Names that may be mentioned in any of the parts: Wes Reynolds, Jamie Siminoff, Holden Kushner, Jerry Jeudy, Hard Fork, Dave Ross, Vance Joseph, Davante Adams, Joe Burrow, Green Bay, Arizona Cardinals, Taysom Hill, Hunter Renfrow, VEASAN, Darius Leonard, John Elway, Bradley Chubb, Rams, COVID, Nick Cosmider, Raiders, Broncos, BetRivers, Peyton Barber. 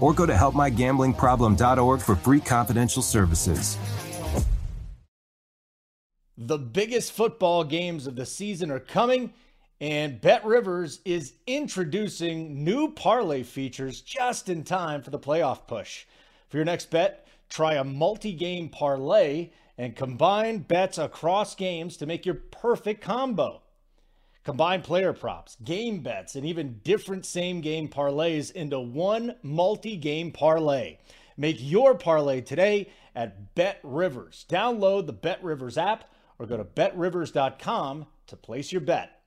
or go to helpmygamblingproblem.org for free confidential services. The biggest football games of the season are coming, and BetRivers is introducing new parlay features just in time for the playoff push. For your next bet, try a multi-game parlay and combine bets across games to make your perfect combo. Combine player props, game bets, and even different same-game parlays into one multi-game parlay. Make your parlay today at BetRivers. Download the BetRivers app or go to BetRivers.com to place your bet.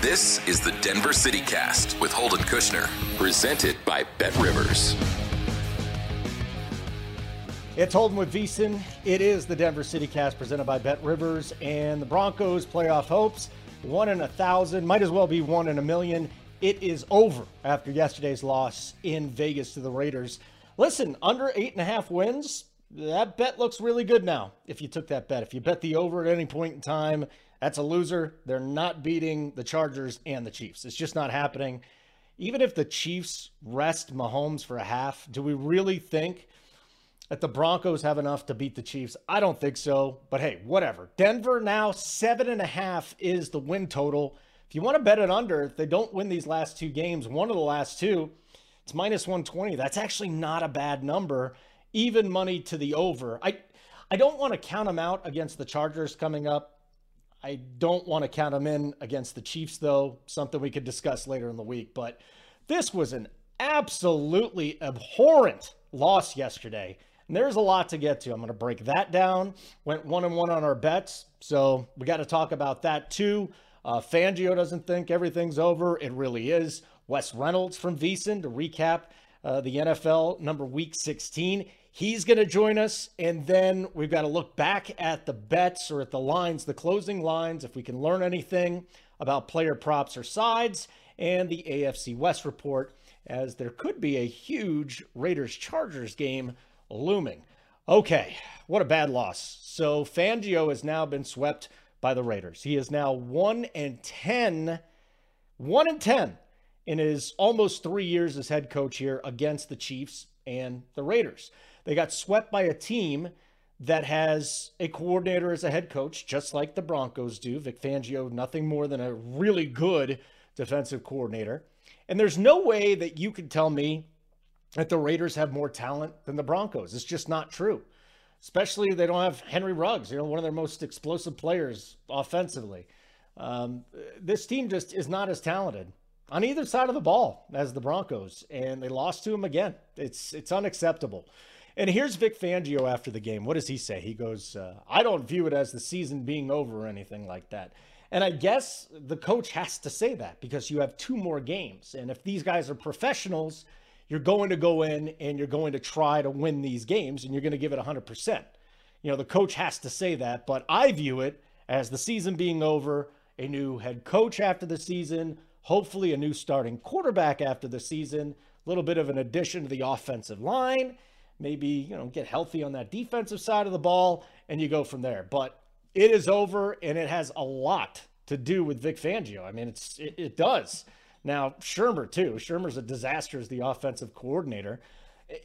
This is the Denver City Cast with Holden Kushner, presented by BetRivers. It's Holden with VEASAN. It is the Denver City Cast presented by BetRivers, and the Broncos' playoff hopes. 1 in 1,000, might as well be 1 in 1,000,000. It is over after yesterday's loss in Vegas to the Raiders. Listen, under 8.5 wins, that bet looks really good now if you took that bet. If you bet the over at any point in time, that's a loser. They're not beating the Chargers and the Chiefs. It's just not happening. Even if the Chiefs rest Mahomes for a half, do we really think that the Broncos have enough to beat the Chiefs? I don't think so, but hey, whatever. Denver now 7.5 is the win total. If you want to bet it under, if they don't win these last two games, one of the last two, it's -120. That's actually not a bad number. Even money to the over. I don't want to count them out against the Chargers coming up. I don't want to count them in against the Chiefs, though, something we could discuss later in the week. But this was an absolutely abhorrent loss yesterday. And there's a lot to get to. I'm going to break that down. Went 1-1 on our bets, so we got to talk about that too. Fangio doesn't think everything's over. It really is. Wes Reynolds from VEASAN to recap the NFL number week 16. He's going to join us, and then we've got to look back at the bets or at the lines, the closing lines, if we can learn anything about player props or sides, and the AFC West report, as there could be a huge Raiders-Chargers game looming. Okay, what a bad loss. So Fangio has now been swept by the Raiders. He is now 1-10 in his almost 3 years as head coach here against the Chiefs and the Raiders. They got swept by a team that has a coordinator as a head coach, just like the Broncos do. Vic Fangio, nothing more than a really good defensive coordinator. And there's no way that you can tell me that the Raiders have more talent than the Broncos. It's just not true. Especially they don't have Henry Ruggs, one of their most explosive players offensively. This team just is not as talented on either side of the ball as the Broncos, and they lost to him again. It's unacceptable. And here's Vic Fangio after the game. What does he say? He goes, I don't view it as the season being over or anything like that. And I guess the coach has to say that because you have two more games. And if these guys are professionals, you're going to go in and you're going to try to win these games and you're going to give it 100%. You know, the coach has to say that, but I view it as the season being over, a new head coach after the season, hopefully a new starting quarterback after the season, a little bit of an addition to the offensive line, maybe, you know, get healthy on that defensive side of the ball, and you go from there. But it is over, and it has a lot to do with Vic Fangio. I mean, it does. Now, Shermer, too. Shermer's a disaster as the offensive coordinator.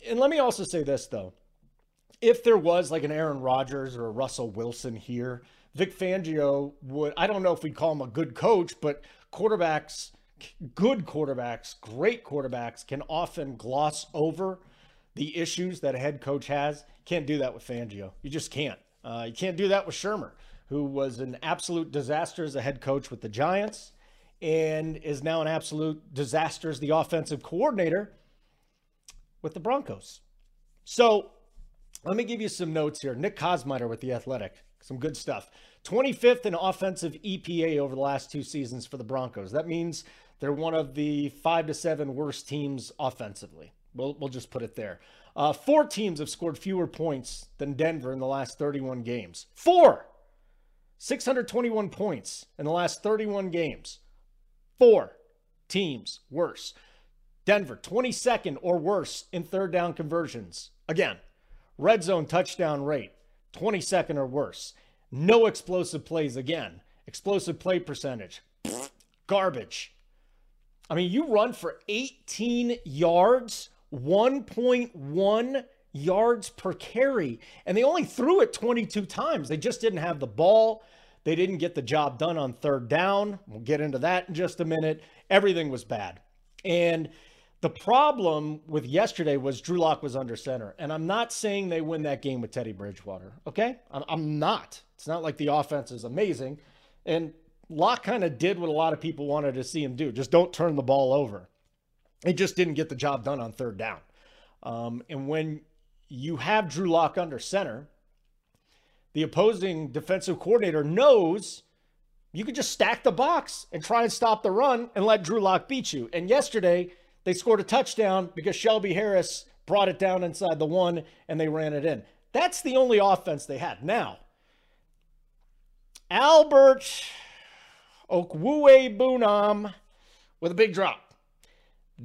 And let me also say this, though. If there was like an Aaron Rodgers or a Russell Wilson here, Vic Fangio would, I don't know if we'd call him a good coach, but quarterbacks, good quarterbacks, great quarterbacks can often gloss over the issues that a head coach has. Can't do that with Fangio. You just can't. You can't do that with Shermer, who was an absolute disaster as a head coach with the Giants and is now an absolute disaster as the offensive coordinator with the Broncos. So let me give you some notes here. Nick Cosmider with The Athletic. Some good stuff. 25th in offensive EPA over the last two seasons for the Broncos. That means they're one of the 5 to 7 worst teams offensively. We'll just put it there. Four teams have scored fewer points than Denver in the last 31 games. 4! 621 points in the last 31 games. 4 teams worse. Denver, 22nd or worse in third down conversions. Again, red zone touchdown rate, 22nd or worse. No explosive plays again. Explosive play percentage, garbage. I mean, you run for 18 yards, 1.1 yards per carry, and they only threw it 22 times. They just didn't have the ball. They didn't get the job done on third down. We'll get into that in just a minute. Everything was bad. And the problem with yesterday was Drew Lock was under center. And I'm not saying they win that game with Teddy Bridgewater, okay? I'm not. It's not like the offense is amazing. And Lock kind of did what a lot of people wanted to see him do. Just don't turn the ball over. It just didn't get the job done on third down. And when you have Drew Lock under center, the opposing defensive coordinator knows you could just stack the box and try and stop the run and let Drew Lock beat you. And yesterday, they scored a touchdown because Shelby Harris brought it down inside the one and they ran it in. That's the only offense they had. Now, Albert Okwuegbunam with a big drop.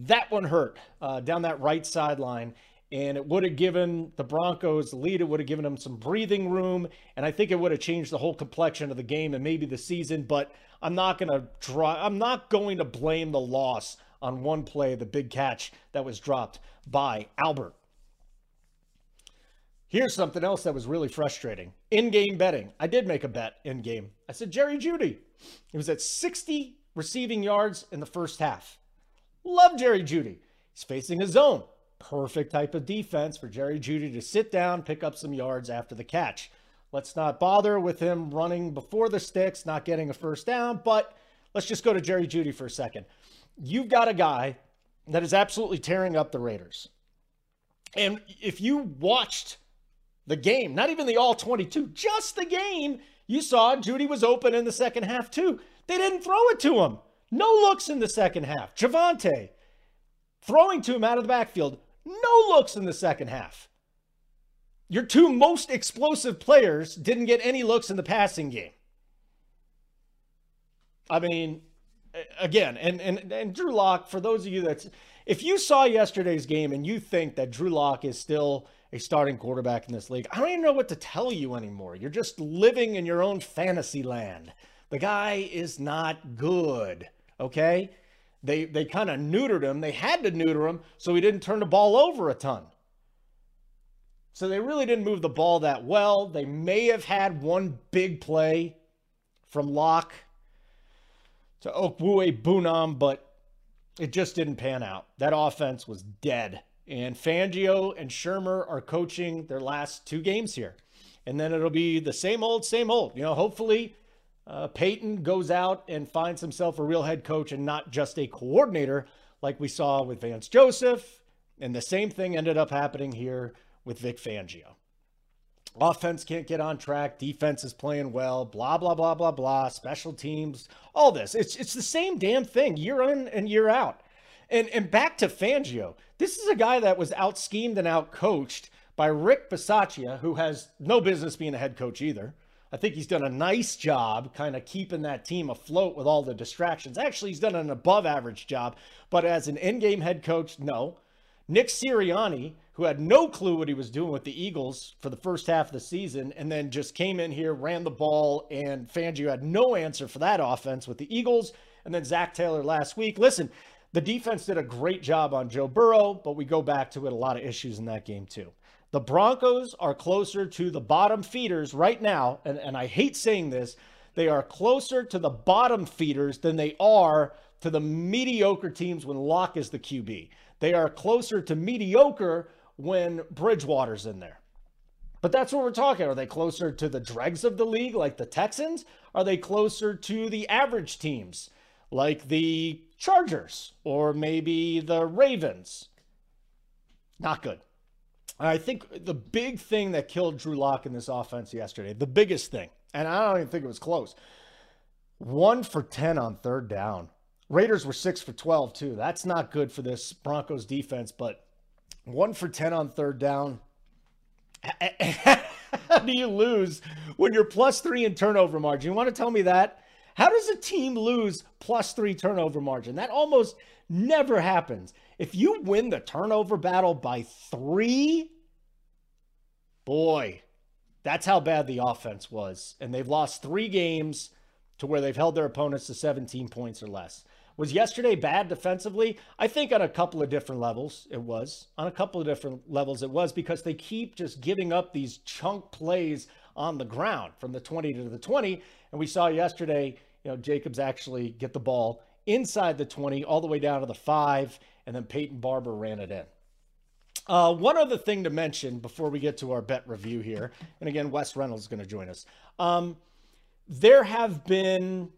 That one hurt down that right sideline. And it would have given the Broncos the lead. It would have given them some breathing room. And I think it would have changed the whole complexion of the game and maybe the season. But I'm not going to blame the loss on one play, the big catch that was dropped by Albert. Here's something else that was really frustrating. In-game betting. I did make a bet in-game. I said Jerry Jeudy. He was at 60 receiving yards in the first half. Love Jerry Jeudy. He's facing a zone. Perfect type of defense for Jerry Jeudy to sit down, pick up some yards after the catch. Let's not bother with him running before the sticks, not getting a first down, but let's just go to Jerry Jeudy for a second. You've got a guy that is absolutely tearing up the Raiders. And if you watched the game, not even the all 22, just the game, you saw Jeudy was open in the second half too. They didn't throw it to him. No looks in the second half. Javante throwing to him out of the backfield. No looks in the second half. Your two most explosive players didn't get any looks in the passing game. I mean, again, and Drew Lock, for those of you that, if you saw yesterday's game and you think that Drew Lock is still a starting quarterback in this league, I don't even know what to tell you anymore. You're just living in your own fantasy land. The guy is not good, okay? They kind of neutered him. They had to neuter him so he didn't turn the ball over a ton. So they really didn't move the ball that well. They may have had one big play from Lock to Okwuegbunam, but it just didn't pan out. That offense was dead. And Fangio and Shermer are coaching their last two games here. And then it'll be the same old, same old. You know, hopefully Peyton goes out and finds himself a real head coach and not just a coordinator like we saw with Vance Joseph. And the same thing ended up happening here with Vic Fangio. Offense can't get on track. Defense is playing well. Blah, blah, blah, blah, blah. Special teams. All this. It's the same damn thing year in and year out. And back to Fangio. This is a guy that was out-schemed and out-coached by Rick Bisaccia, who has no business being a head coach either. I think he's done a nice job kind of keeping that team afloat with all the distractions. Actually, he's done an above-average job. But as an in-game head coach, no. Nick Sirianni, who had no clue what he was doing with the Eagles for the first half of the season, and then just came in here, ran the ball, and Fangio had no answer for that offense with the Eagles. And then Zach Taylor last week. Listen, the defense did a great job on Joe Burrow, but we go back to it. A lot of issues in that game, too. The Broncos are closer to the bottom feeders right now, and I hate saying this, they are closer to the bottom feeders than they are to the mediocre teams when Lock is the QB. They are closer to mediocre when Bridgewater's in there. But that's what we're talking. Are they closer to the dregs of the league like the Texans? Are they closer to the average teams like the Chargers or maybe the Ravens? Not good. I think the big thing that killed Drew Lock in this offense yesterday, the biggest thing, and I don't even think it was close, 1 for 10 on third down. Raiders were 6 for 12, too. That's not good for this Broncos defense, but 1 for 10 on third down. How do you lose when you're +3 in turnover margin? You want to tell me that? How does a team lose +3 turnover margin? That almost never happens. If you win the turnover battle by 3, boy, that's how bad the offense was. And they've lost 3 games to where they've held their opponents to 17 points or less. Was yesterday bad defensively? I think on a couple of different levels it was. On a couple of different levels it was because they keep just giving up these chunk plays on the ground from the 20 to the 20. And we saw yesterday, you know, Jacobs actually get the ball inside the 20 all the way down to the 5. And then Peyton Barber ran it in. One other thing to mention before we get to our bet review here, and again, Wes Reynolds is going to join us. There have been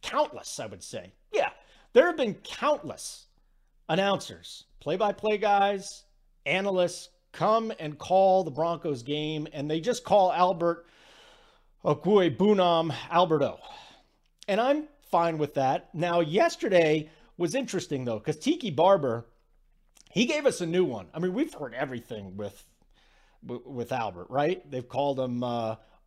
countless, I would say. Yeah, there have been countless announcers, play-by-play guys, analysts come and call the Broncos game, and they just call Albert Okwuegbunam Alberto. And I'm fine with that. Now, yesterday was interesting, though, because Tiki Barber, he gave us a new one. I mean, we've heard everything with Albert, right? They've called him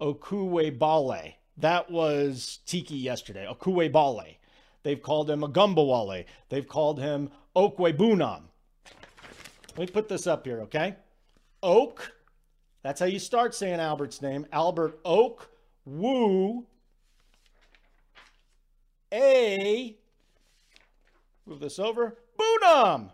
Okwuegbale. That was Tiki yesterday, Okwuegbale. They've called him Agumbawale. They've called him Okwuegbunam. Let me put this up here, okay? Oak, that's how you start saying Albert's name. Albert Oak, Woo, A... Move this over. Bunam.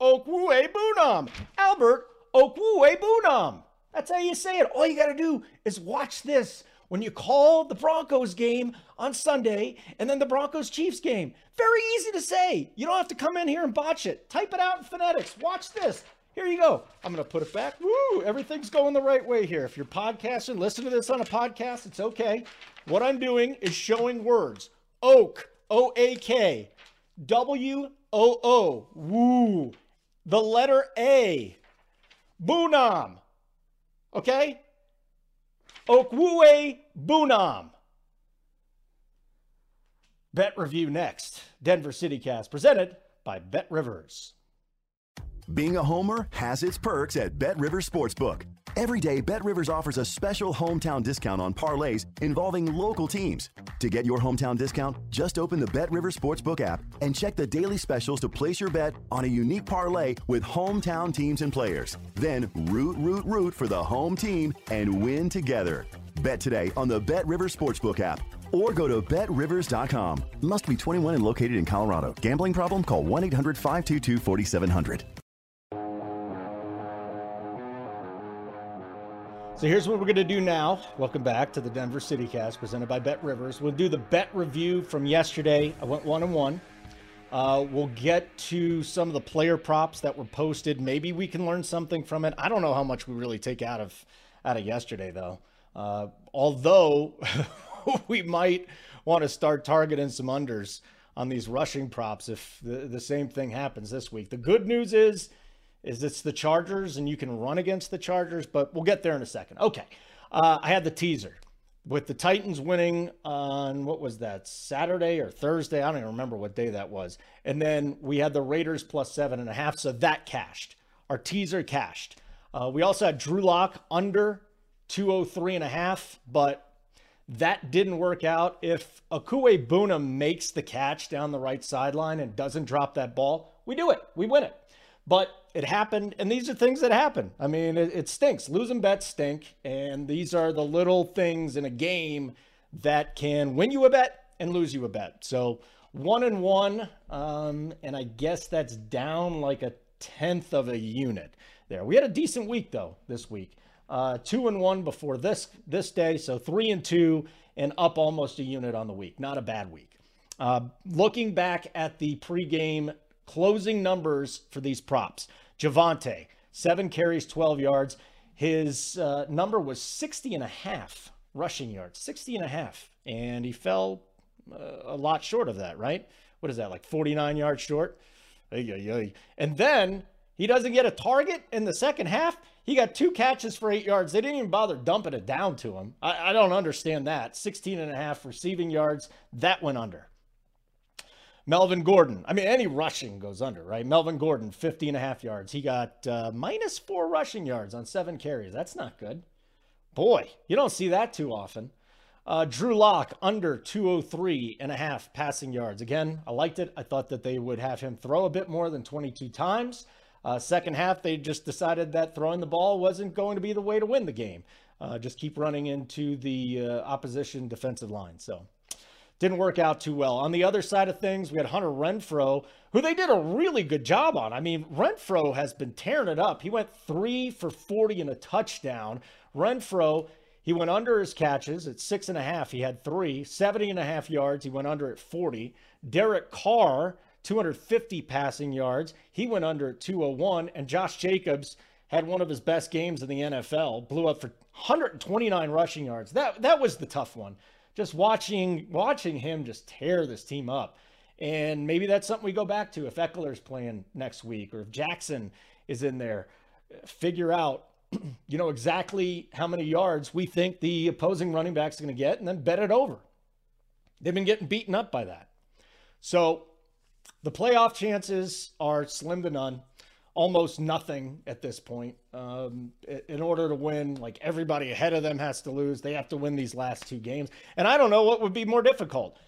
Okwuegbunam. Albert Okwuegbunam. That's how you say it. All you got to do is watch this when you call the Broncos game on Sunday and then the Broncos-Chiefs game. Very easy to say. You don't have to come in here and botch it. Type it out in phonetics. Watch this. Here you go. I'm going to put it back. Woo! Everything's going the right way here. If you're podcasting, listen to this on a podcast, it's okay. What I'm doing is showing words. Oak. O-A-K. W-O-O, woo, the letter A, Bunam, okay? Okwuegbunam. Bet review next. Denver City Cast presented by BetRivers. Being a homer has its perks at BetRivers Sportsbook. Every day, BetRivers offers a special hometown discount on parlays involving local teams. To get your hometown discount, just open the BetRivers Sportsbook app and check the daily specials to place your bet on a unique parlay with hometown teams and players. Then root for the home team and win together. Bet today on the BetRivers Sportsbook app or go to BetRivers.com. Must be 21 and located in Colorado. Gambling problem? Call 1-800-522-4700. So here's what we're going to do now. Welcome back to the Denver City Cast presented by Bet Rivers. We'll do the bet review from yesterday. I went 1-1. We'll get to some of the player props that were posted. Maybe we can learn something from it. I don't know how much we really take out of yesterday, though. Although we might want to start targeting some unders on these rushing props if the same thing happens this week. The good news is is it's the Chargers and you can run against the Chargers, but we'll get there in a second. Okay. I had the teaser with the Titans winning on, what was that, Saturday or Thursday? I don't even remember what day that was. And then we had the Raiders plus 7.5. So that cashed. Our teaser cashed. We also had Drew Lock under 203.5, but that didn't work out. If Okwuegbunam makes the catch down the right sideline and doesn't drop that ball, we do it. We win it. But it happened, and these are things that happen. I mean, it stinks. Losing bets stink, and these are the little things in a game that can win you a bet and lose you a bet. So 1-1, and I guess that's down like a 10th of a unit there. We had a decent week, though, this week. 2-1 before this day, so 3-2 and up almost a unit on the week. Not a bad week. Looking back at the pregame closing numbers for these props, Javante, 7 carries, 12 yards. His number was 60.5 rushing yards, 60.5, and he fell a lot short of that, right? What is that, like 49 yards short? And then he doesn't get a target in the second half. He got 2 catches for 8 yards. They didn't even bother dumping it down to him. I don't understand that. 16.5 receiving yards. That went under. Melvin Gordon. I mean, any rushing goes under, right? Melvin Gordon, 50.5 yards. He got -4 rushing yards on 7 carries. That's not good. Boy, you don't see that too often. Drew Lock, under 203.5 passing yards. Again, I liked it. I thought that they would have him throw a bit more than 22 times. Second half, they just decided that throwing the ball wasn't going to be the way to win the game. Just keep running into the opposition defensive line. So didn't work out too well. On the other side of things, we had Hunter Renfrow, who they did a really good job on. I mean, Renfrow has been tearing it up. He went 3 for 40 and a touchdown. Renfrow, he went under his catches at 6.5. He had 3, 70.5 yards. He went under at 40. Derek Carr, 250 passing yards. He went under at 201, and Josh Jacobs had one of his best games in the NFL, blew up for 129 rushing yards. That was the tough one. Just watching him just tear this team up. And maybe that's something we go back to if Eckler's playing next week or if Jackson is in there. Figure out, you know, exactly how many yards we think the opposing running back's going to get and then bet it over. They've been getting beaten up by that. So the playoff chances are slim to none, almost nothing at this point. In order to win, like everybody ahead of them has to lose. They have to win these last 2 games. And I don't know what would be more difficult.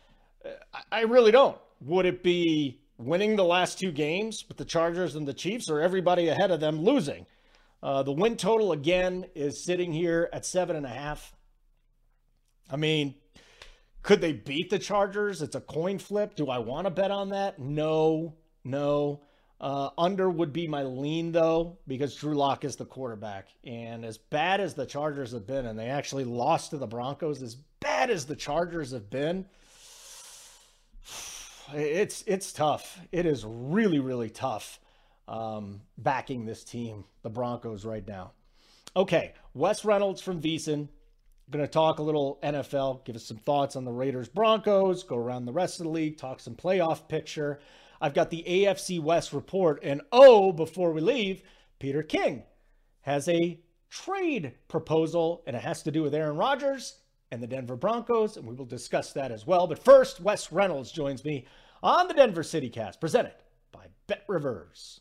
I really don't. Would it be winning the last 2 games with the Chargers and the Chiefs, or everybody ahead of them losing? The win total, again, is sitting here at 7.5. I mean, could they beat the Chargers? It's a coin flip. Do I want to bet on that? No. Under would be my lean, though, because Drew Lock is the quarterback. And as bad as the Chargers have been, and they actually lost to the Broncos, as bad as the Chargers have been, it's tough. It is really, really tough backing this team, the Broncos, right now. Okay, Wes Reynolds from VEASAN. Going to talk a little NFL, give us some thoughts on the Raiders Broncos, go around the rest of the league, talk some playoff picture. I've got the AFC West report. And before we leave, Peter King has a trade proposal, and it has to do with Aaron Rodgers and the Denver Broncos, and we will discuss that as well. But first, Wes Reynolds joins me on the Denver City Cast, presented by BetRivers.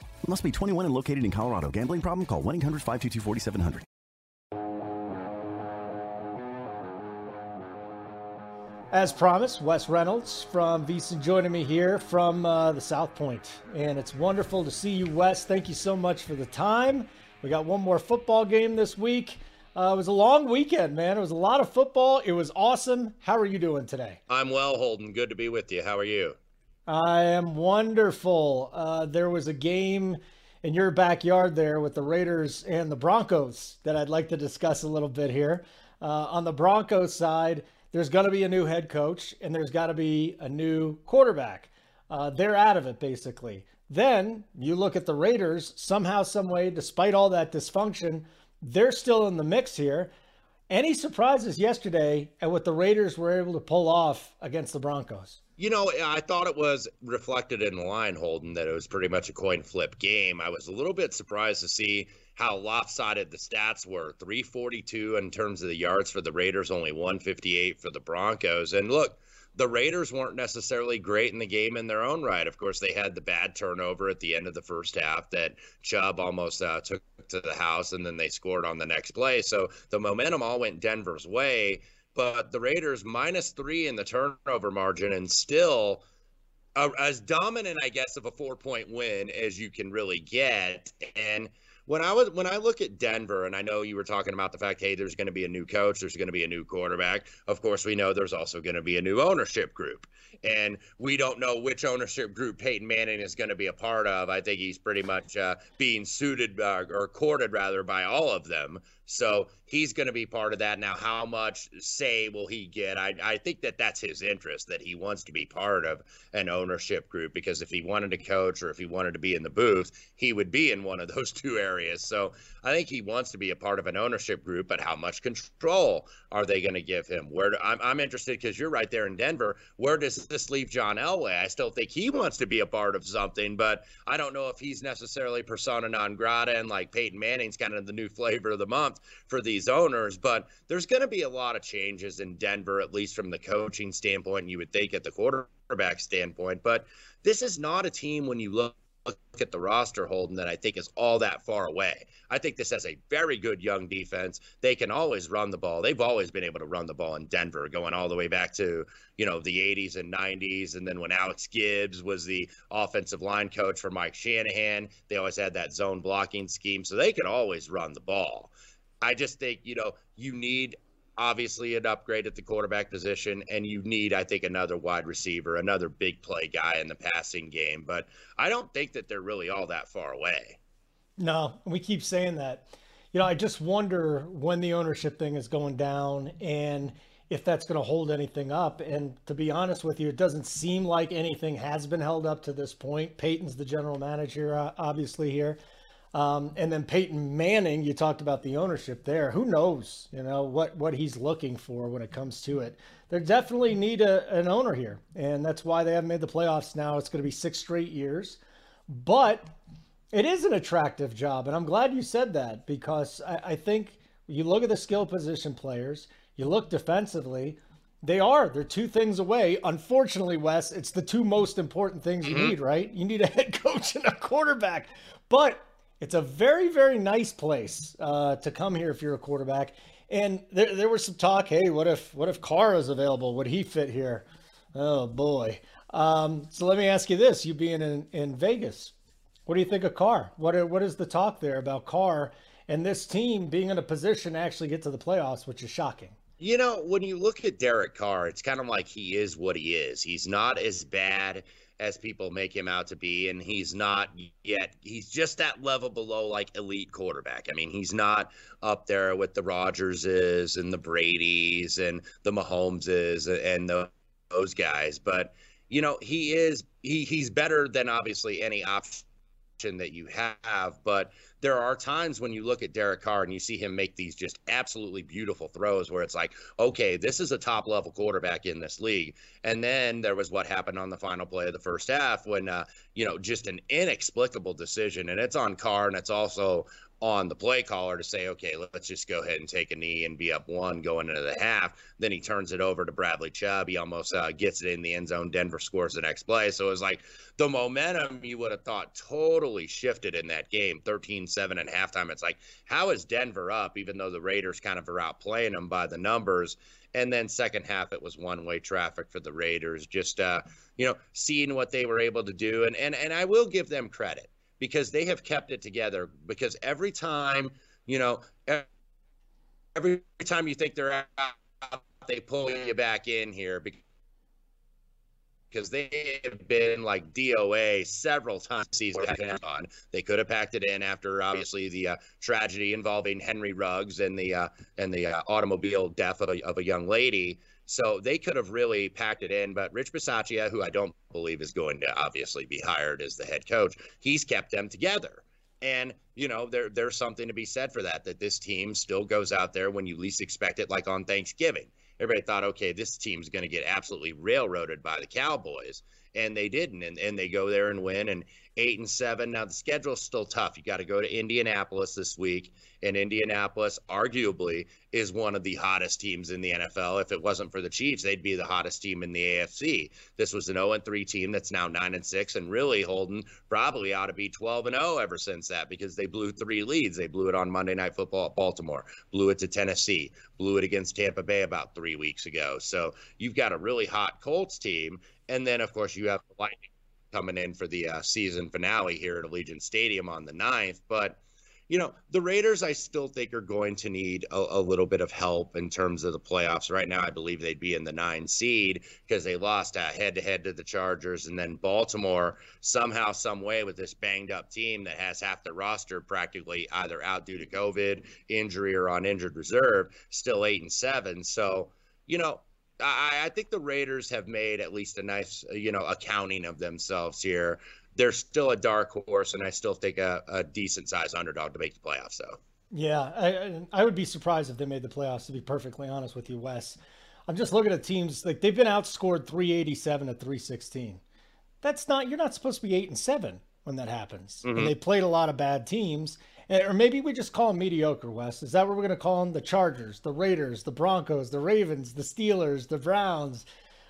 Must be 21 and located in Colorado. Gambling problem? Call 1-800-522-4700. As promised, Wes Reynolds from VEASAN joining me here from the South Point. And it's wonderful to see you, Wes. Thank you so much for the time. We got one more football game this week. It was a long weekend, man. It was a lot of football. It was awesome. How are you doing today? I'm well, Holden. Good to be with you. How are you? I am wonderful. There was a game in your backyard there with the Raiders and the Broncos that I'd like to discuss a little bit here. On the Broncos side, there's going to be a new head coach and there's got to be a new quarterback. They're out of it, basically. Then you look at the Raiders, somehow, some way, despite all that dysfunction, they're still in the mix here. Any surprises yesterday at what the Raiders were able to pull off against the Broncos? You know, I thought it was reflected in the line, Holden, that it was pretty much a coin flip game. I was a little bit surprised to see how lopsided the stats were. 342 in terms of the yards for the Raiders, only 158 for the Broncos. And look, the Raiders weren't necessarily great in the game in their own right. Of course, they had the bad turnover at the end of the first half that Chubb almost took to the house, and then they scored on the next play. So the momentum all went Denver's way, but the Raiders -3 in the turnover margin and still as dominant, I guess, of a 4-point win as you can really get. And When I look at Denver, and I know you were talking about the fact, hey, there's going to be a new coach, there's going to be a new quarterback. Of course, we know there's also going to be a new ownership group. And we don't know which ownership group Peyton Manning is going to be a part of. I think he's pretty much being suited or courted, rather, by all of them. So he's going to be part of that. Now, how much say will he get? I think that that's his interest, that he wants to be part of an ownership group, because if he wanted to coach or if he wanted to be in the booth, he would be in one of those two areas. So I think he wants to be a part of an ownership group, but how much control are they going to give him? I'm interested, because you're right there in Denver. Where does this leave John Elway? I still think he wants to be a part of something, but I don't know if he's necessarily persona non grata and like Peyton Manning's kind of the new flavor of the month for these owners. But there's going to be a lot of changes in Denver, at least from the coaching standpoint, and you would think at the quarterback standpoint. But this is not a team, when you look at the roster, Holden, that I think is all that far away. I think this has a very good young defense. They can always run the ball. They've always been able to run the ball in Denver, going all the way back to, you know, the 80s and 90s. And then when Alex Gibbs was the offensive line coach for Mike Shanahan, they always had that zone blocking scheme. So they could always run the ball. I just think, you know, you need obviously an upgrade at the quarterback position, and you need, I think, another wide receiver, another big play guy in the passing game. But I don't think that they're really all that far away. No, we keep saying that. You know, I just wonder when the ownership thing is going down and if that's going to hold anything up. And to be honest with you, it doesn't seem like anything has been held up to this point. Peyton's the general manager, obviously, here. And then Peyton Manning, you talked about the ownership there. Who knows, you know, what he's looking for when it comes to it. They definitely need an owner here, and that's why they haven't made the playoffs now. It's going to be 6 straight years. But it is an attractive job, and I'm glad you said that, because I think you look at the skill position players, you look defensively, they're 2 things away. Unfortunately, Wes, it's the 2 most important things you need, right? You need a head coach and a quarterback. But it's a very, very nice place to come here if you're a quarterback. And there was some talk, hey, what if Carr is available? Would he fit here? Oh, boy. So let me ask you this. You being in Vegas, what do you think of Carr? What is the talk there about Carr and this team being in a position to actually get to the playoffs, which is shocking? You know, when you look at Derek Carr, it's kind of like he is what he is. He's not as bad as people make him out to be, and he's not yet. He's just that level below, like, elite quarterback. I mean, he's not up there with the Rodgerses and the Bradys and the Mahomeses and those guys. But, you know, he's better than obviously any option that you have. But there are times when you look at Derek Carr and you see him make these just absolutely beautiful throws where it's like, okay, this is a top level quarterback in this league. And then there was what happened on the final play of the first half when, you know, just an inexplicable decision, and it's on Carr, and it's also on the play caller to say, okay, let's just go ahead and take a knee and be up 1 going into the half. Then he turns it over to Bradley Chubb. He almost gets it in the end zone. Denver scores the next play. So it was like the momentum you would have thought totally shifted in that game, 13-7 at halftime. It's like, how is Denver up, even though the Raiders kind of are outplaying them by the numbers? And then second half, it was one-way traffic for the Raiders, just, you know, seeing what they were able to do. And I will give them credit, because they have kept it together, because every time, you know, every time you think they're out, they pull you back in here, because because they have been like DOA several times this season. They could have packed it in after obviously the tragedy involving Henry Ruggs and the automobile death of a young lady. So they could have really packed it in, but Rich Bisaccia, who I don't believe is going to obviously be hired as the head coach, he's kept them together. And, you know, there's something to be said for that this team still goes out there when you least expect it, like on Thanksgiving. Everybody thought, okay, this team's going to get absolutely railroaded by the Cowboys, and they didn't. And they go there and win, and 8-7. Now, the schedule's still tough. You got to go to Indianapolis this week, and Indianapolis arguably is one of the hottest teams in the NFL. If it wasn't for the Chiefs, they'd be the hottest team in the AFC. This was an 0-3 team that's now 9-6, and really, Holden, probably ought to be 12-0 ever since that, because they blew 3 leads. They blew it on Monday Night Football at Baltimore, blew it to Tennessee, blew it against Tampa Bay about 3 weeks ago. So you've got a really hot Colts team, and then, of course, you have the Lightning coming in for the season finale here at Allegiant Stadium on the 9th. But, you know, the Raiders, I still think, are going to need a little bit of help in terms of the playoffs. Right now, I believe they'd be in the 9 seed because they lost head-to-head to the Chargers. And then Baltimore, somehow, some way, with this banged-up team that has half the roster practically either out due to COVID, injury, or on injured reserve, still 8-7. So, you know, I think the Raiders have made at least a nice, you know, accounting of themselves here. They're still a dark horse, and I still think a decent-sized underdog to make the playoffs, though. Yeah, I would be surprised if they made the playoffs, to be perfectly honest with you, Wes. I'm just looking at teams, like, they've been outscored 387 to 316. That's not, you're not supposed to be 8-7 when that happens. Mm-hmm. And they played a lot of bad teams. Or maybe we just call them mediocre, Wes. Is that what we're going to call them? The Chargers, the Raiders, the Broncos, the Ravens, the Steelers, the Browns.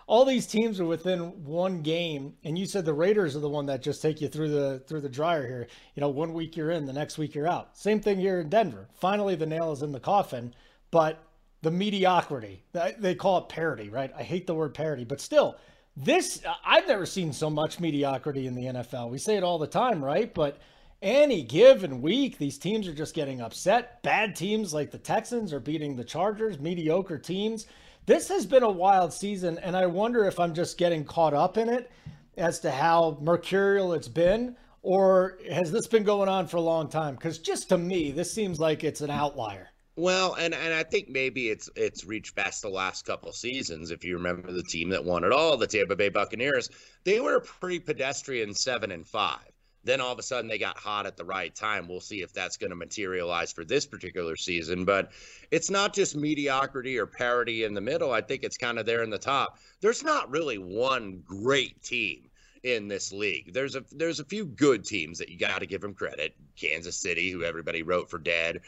All these teams are within 1 game. And you said the Raiders are the one that just take you through the dryer here. You know, 1 week you're in, the next week you're out. Same thing here in Denver. Finally, the nail is in the coffin. But the mediocrity, they call it parity, right? I hate the word parity, but still, this, I've never seen so much mediocrity in the NFL. We say it all the time, right? But any given week, these teams are just getting upset. Bad teams like the Texans are beating the Chargers, mediocre teams. This has been a wild season, and I wonder if I'm just getting caught up in it as to how mercurial it's been, or has this been going on for a long time? Because just to me, this seems like it's an outlier. Well, and I think maybe it's reached past the last couple seasons. If you remember the team that won it all, the Tampa Bay Buccaneers, they were a pretty pedestrian 7-5. Then all of a sudden they got hot at the right time. We'll see if that's going to materialize for this particular season. But it's not just mediocrity or parity in the middle. I think it's kind of there in the top. There's not really one great team in this league. There's a few good teams that you got to give them credit. Kansas City, who everybody wrote for dead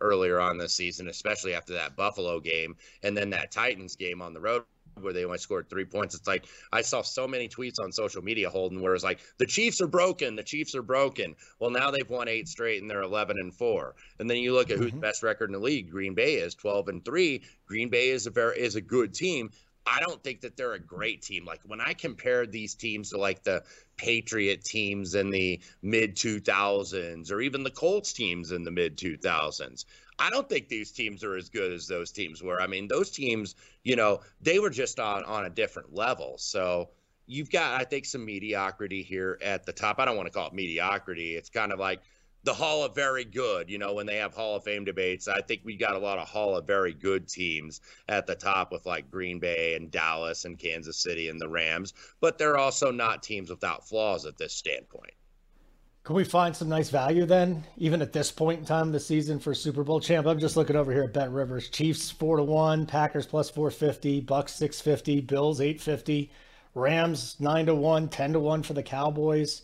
earlier on this season, especially after that Buffalo game and then that Titans game on the road, where they only scored 3 points. It's like, I saw so many tweets on social media, Holden, where it's like, the Chiefs are broken. The Chiefs are broken. Well, now they've won 8 straight and they're 11-4. And then you look at who's the best record in the league. Green Bay is 12-3. Green Bay is a good team. I don't think that they're a great team. Like, when I compare these teams to, like, the Patriot teams in the mid-2000s or even the Colts teams in the mid-2000s, I don't think these teams are as good as those teams were. I mean, those teams, you know, they were just on a different level. So you've got, I think, some mediocrity here at the top. I don't want to call it mediocrity. It's kind of like the Hall of Very Good. You know, when they have Hall of Fame debates, I think we got a lot of Hall of Very Good teams at the top with, like, Green Bay and Dallas and Kansas City and the Rams. But they're also not teams without flaws at this standpoint. Can we find some nice value then, even at this point in time this season, for Super Bowl champ? I'm just looking over here at BetRivers. Chiefs 4-1, Packers +450, Bucks 650, Bills 850, Rams 9-1, 10-1 for the Cowboys.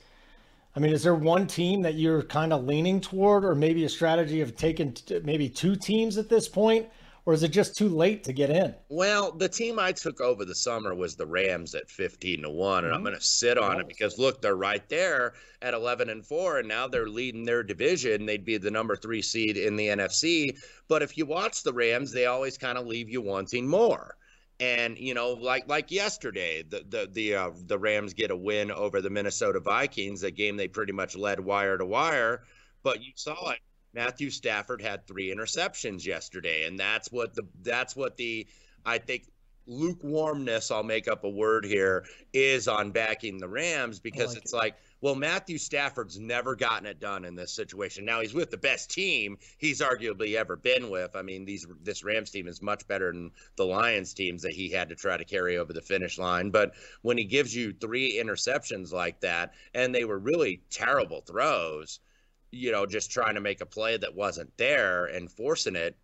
I mean, is there one team that you're kind of leaning toward, or maybe a strategy of taking maybe 2 teams at this point? Or is it just too late to get in? Well, the team I took over the summer was the Rams at 15-1, and I'm going to sit on it because, look, they're right there at 11-4, and now they're leading their division. They'd be the number 3 seed in the NFC. But if you watch the Rams, they always kind of leave you wanting more. And, you know, like yesterday, the Rams get a win over the Minnesota Vikings, a game they pretty much led wire to wire, but you saw it. Matthew Stafford had 3 interceptions yesterday, and that's what the I think lukewarmness, I'll make up a word here, is on backing the Rams, because like it's it. Like, well, Matthew Stafford's never gotten it done in this situation. Now, he's with the best team he's arguably ever been with. I mean, this Rams team is much better than the Lions teams that he had to try to carry over the finish line. But when he gives you three interceptions like that, and they were really terrible throws, you know, just trying to make a play that wasn't there and forcing it,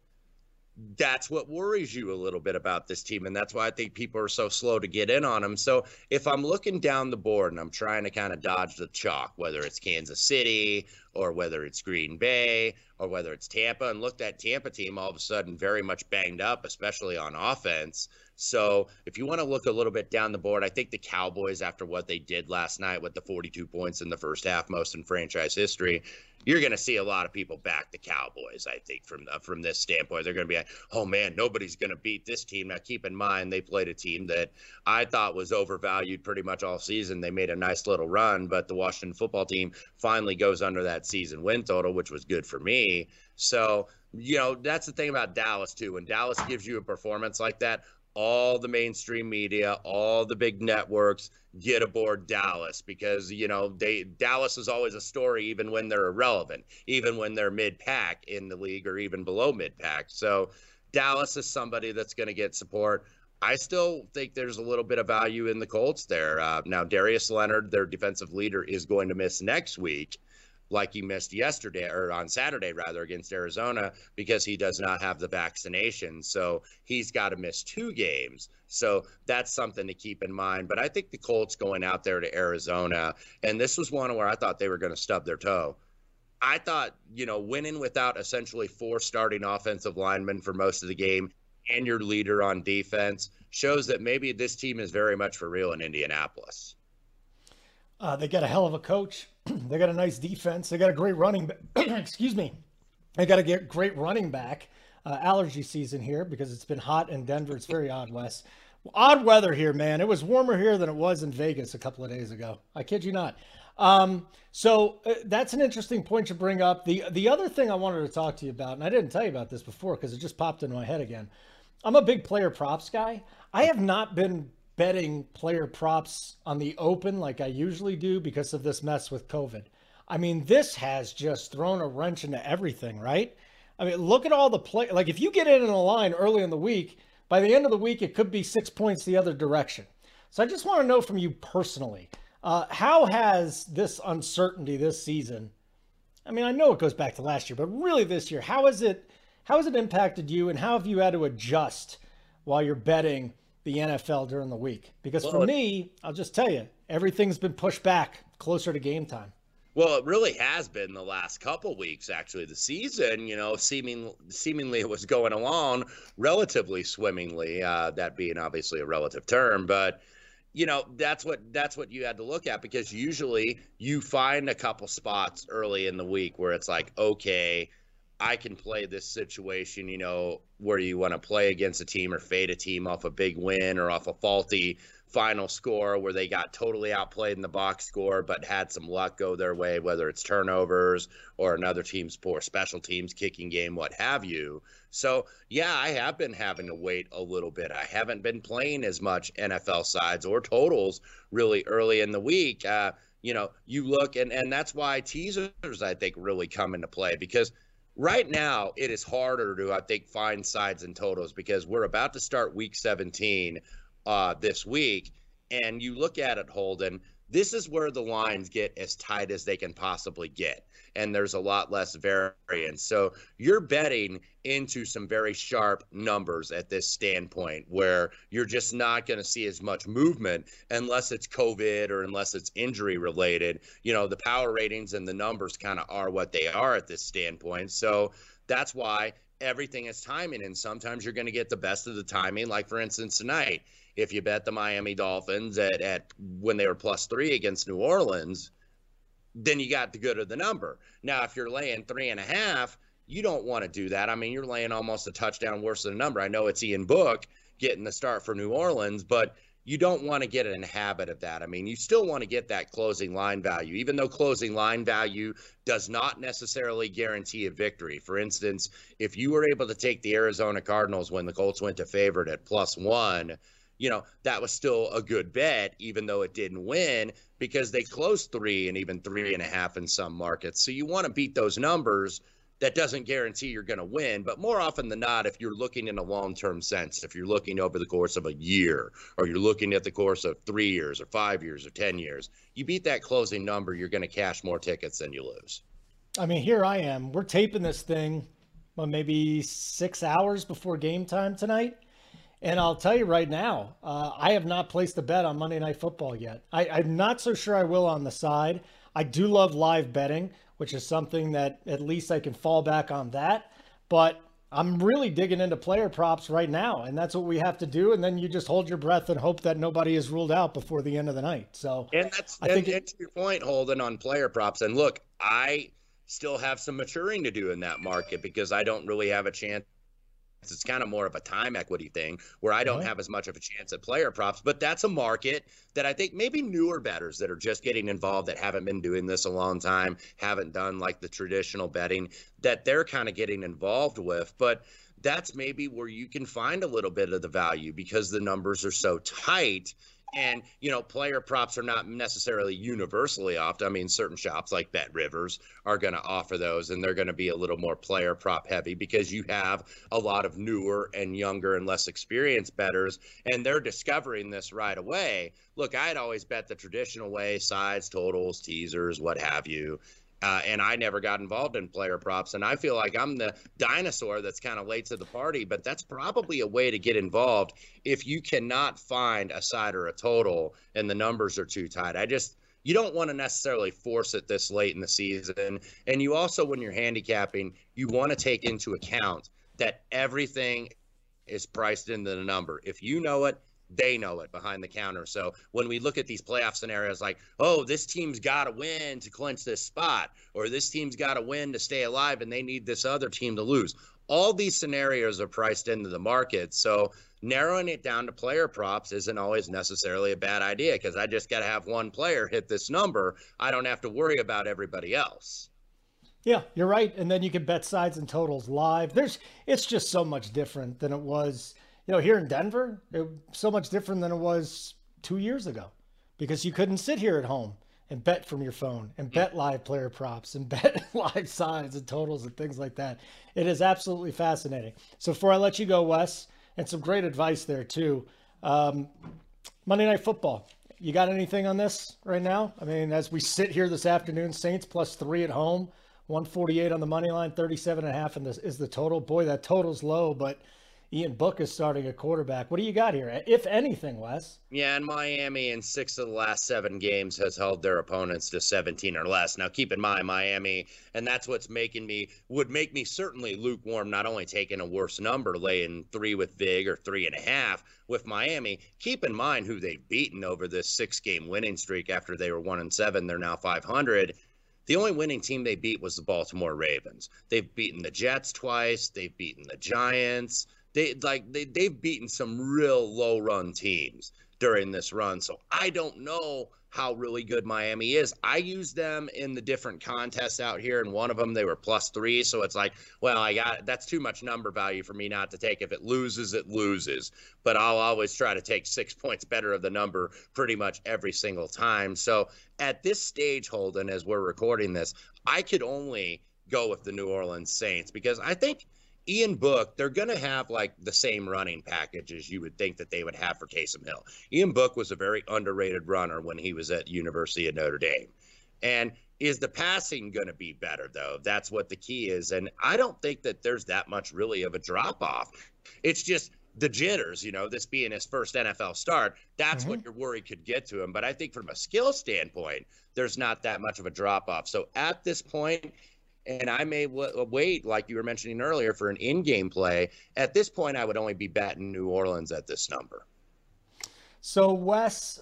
that's what worries you a little bit about this team. And that's why I think people are so slow to get in on them. So if I'm looking down the board and I'm trying to kind of dodge the chalk, whether it's Kansas City or whether it's Green Bay or whether it's Tampa, and look, that Tampa team all of a sudden very much banged up, especially on offense. So if you want to look a little bit down the board, I think the Cowboys, after what they did last night with the 42 points in the first half, most in franchise history, you're going to see a lot of people back the Cowboys, I think, from this standpoint. They're going to be like, oh, man, nobody's going to beat this team. Now, keep in mind, they played a team that I thought was overvalued pretty much all season. They made a nice little run, but the Washington football team finally goes under that season win total, which was good for me. So, you know, that's the thing about Dallas, too. When Dallas gives you a performance like that, all the mainstream media, all the big networks get aboard Dallas, because, you know, Dallas is always a story, even when they're irrelevant, even when they're mid-pack in the league or even below mid-pack. So Dallas is somebody that's going to get support. I still think there's a little bit of value in the Colts there. Now, Darius Leonard, their defensive leader, is going to miss next week, like he missed yesterday, or on Saturday rather, against Arizona, because he does not have the vaccination. So he's got to miss 2 games. So that's something to keep in mind. But I think the Colts going out there to Arizona, and this was one where I thought they were going to stub their toe. I thought, you know, winning without essentially 4 starting offensive linemen for most of the game and your leader on defense shows that maybe this team is very much for real in Indianapolis. They got a hell of a coach. They got a nice defense. They got a great running excuse me. They got a great running back. Allergy season here, because it's been hot in Denver. It's very odd, Wes. Odd weather here, man. It was warmer here than it was in Vegas a couple of days ago. I kid you not. So that's an interesting point to bring up. The other thing I wanted to talk to you about, and I didn't tell you about this before because it just popped into my head again. I'm a big player props guy. I have not been betting player props on the open like I usually do because of this mess with COVID. I mean, this has just thrown a wrench into everything, right? I mean, look at all the play. Like, if you get in on a line early in the week, by the end of the week, it could be 6 points the other direction. So I just want to know from you personally, how has this uncertainty this season, I mean, I know it goes back to last year, but really this year, how has it impacted you, and how have you had to adjust while you're betting the NFL during the week? Because for me, I'll just tell you, everything's been pushed back closer to game time. Well, it really has been the last couple weeks, actually. The season, you know, seemingly it was going along relatively swimmingly, that being obviously a relative term. But, you know, that's what you had to look at, because usually you find a couple spots early in the week where it's like, okay, I can play this situation, you know, where you want to play against a team or fade a team off a big win or off a faulty final score where they got totally outplayed in the box score but had some luck go their way, whether it's turnovers or another team's poor special teams, kicking game, what have you. So, yeah, I have been having to wait a little bit. I haven't been playing as much NFL sides or totals really early in the week. You know, you look, and that's why teasers, I think, really come into play, because – right now, it is harder to, I think, find sides and totals, because we're about to start Week 17 this week, and you look at it, Holden, this is where the lines get as tight as they can possibly get, and there's a lot less variance. So you're betting into some very sharp numbers at this standpoint, where you're just not going to see as much movement unless it's COVID or unless it's injury related. You know, the power ratings and the numbers kind of are what they are at this standpoint. So that's why everything is timing, and sometimes you're going to get the best of the timing. Like, for instance, tonight, if you bet the Miami Dolphins at when they were +3 against New Orleans, then you got the good of the number. Now, if you're laying 3.5, you don't want to do that. I mean, you're laying almost a touchdown worse than a number. I know it's Ian Book getting the start for New Orleans, but you don't want to get in the habit of that. I mean, you still want to get that closing line value, even though closing line value does not necessarily guarantee a victory. For instance, if you were able to take the Arizona Cardinals when the Colts went to favorite at +1, you know, that was still a good bet, even though it didn't win, because they closed 3 and even 3.5 in some markets. So you want to beat those numbers. That doesn't guarantee you're going to win, but more often than not, if you're looking in a long-term sense, if you're looking over the course of a year, or you're looking at the course of 3 years or 5 years or 10 years, you beat that closing number, you're going to cash more tickets than you lose. I mean, here I am. We're taping this thing maybe 6 hours before game time tonight. And I'll tell you right now, I have not placed a bet on Monday Night Football yet. I'm not so sure I will on the side. I do love live betting, which is something that at least I can fall back on that. But I'm really digging into player props right now, and that's what we have to do. And then you just hold your breath and hope that nobody is ruled out before the end of the night. So, and that's, I think, and to your point, Holden, on player props. And look, I still have some maturing to do in that market because I don't really have a chance. It's kind of more of a time equity thing where I don't have as much of a chance at player props, but that's a market that I think maybe newer bettors that are just getting involved that haven't been doing this a long time, haven't done like the traditional betting that they're kind of getting involved with. But that's maybe where you can find a little bit of the value because the numbers are so tight. And, you know, player props are not necessarily universally offered. I mean, certain shops like BetRivers are going to offer those, and they're going to be a little more player prop heavy because you have a lot of newer and younger and less experienced bettors, and they're discovering this right away. Look, I'd always bet the traditional way, sides, totals, teasers, what have you. And I never got involved in player props, and I feel like I'm the dinosaur that's kind of late to the party, but that's probably a way to get involved if you cannot find a side or a total and the numbers are too tight. You don't want to necessarily force it this late in the season, and you also, when you're handicapping, you want to take into account that everything is priced into the number. If you know it, they know it behind the counter. So when we look at these playoff scenarios like, oh, this team's got to win to clinch this spot, or this team's got to win to stay alive and they need this other team to lose. All these scenarios are priced into the market. So narrowing it down to player props isn't always necessarily a bad idea because I just got to have one player hit this number. I don't have to worry about everybody else. Yeah, you're right. And then you can bet sides and totals live. It's just so much different than it was here in Denver, so much different than it was 2 years ago because you couldn't sit here at home and bet from your phone and bet live player props and bet live sides and totals and things like that. It is absolutely fascinating. So before I let you go, Wes, and some great advice there too. Monday Night Football, you got anything on this right now? I mean, as we sit here this afternoon, Saints +3 at home, 148 on the money line, 37.5 is the total. Boy, that total's low, but Ian Book is starting a quarterback. What do you got here, if anything, Wes? Yeah, and Miami in 6 of the last 7 games has held their opponents to 17 or less. Now, keep in mind, Miami, and that's what's would make me certainly lukewarm, not only taking a worse number, laying 3 with Vig or 3.5 with Miami. Keep in mind who they've beaten over this 6-game winning streak. After they were 1-7, they're now .500. The only winning team they beat was the Baltimore Ravens. They've beaten the Jets twice. They've beaten the Giants. They've beaten some real low-run teams during this run, so I don't know how really good Miami is. I used them in the different contests out here, and one of them they were +3, so it's like, well, that's too much number value for me not to take. If it loses, it loses, but I'll always try to take 6 points better of the number pretty much every single time. So at this stage, Holden, as we're recording this, I could only go with the New Orleans Saints because I think Ian Book, they're going to have like the same running package as you would think that they would have for Taysom Hill. Ian Book was a very underrated runner when he was at University of Notre Dame. And is the passing going to be better, though? That's what the key is. And I don't think that there's that much really of a drop-off. It's just the jitters, this being his first NFL start, that's what your worry could get to him. But I think from a skill standpoint, there's not that much of a drop-off. So at this point, and I may wait, like you were mentioning earlier, for an in-game play. At this point, I would only be batting New Orleans at this number. So Wes,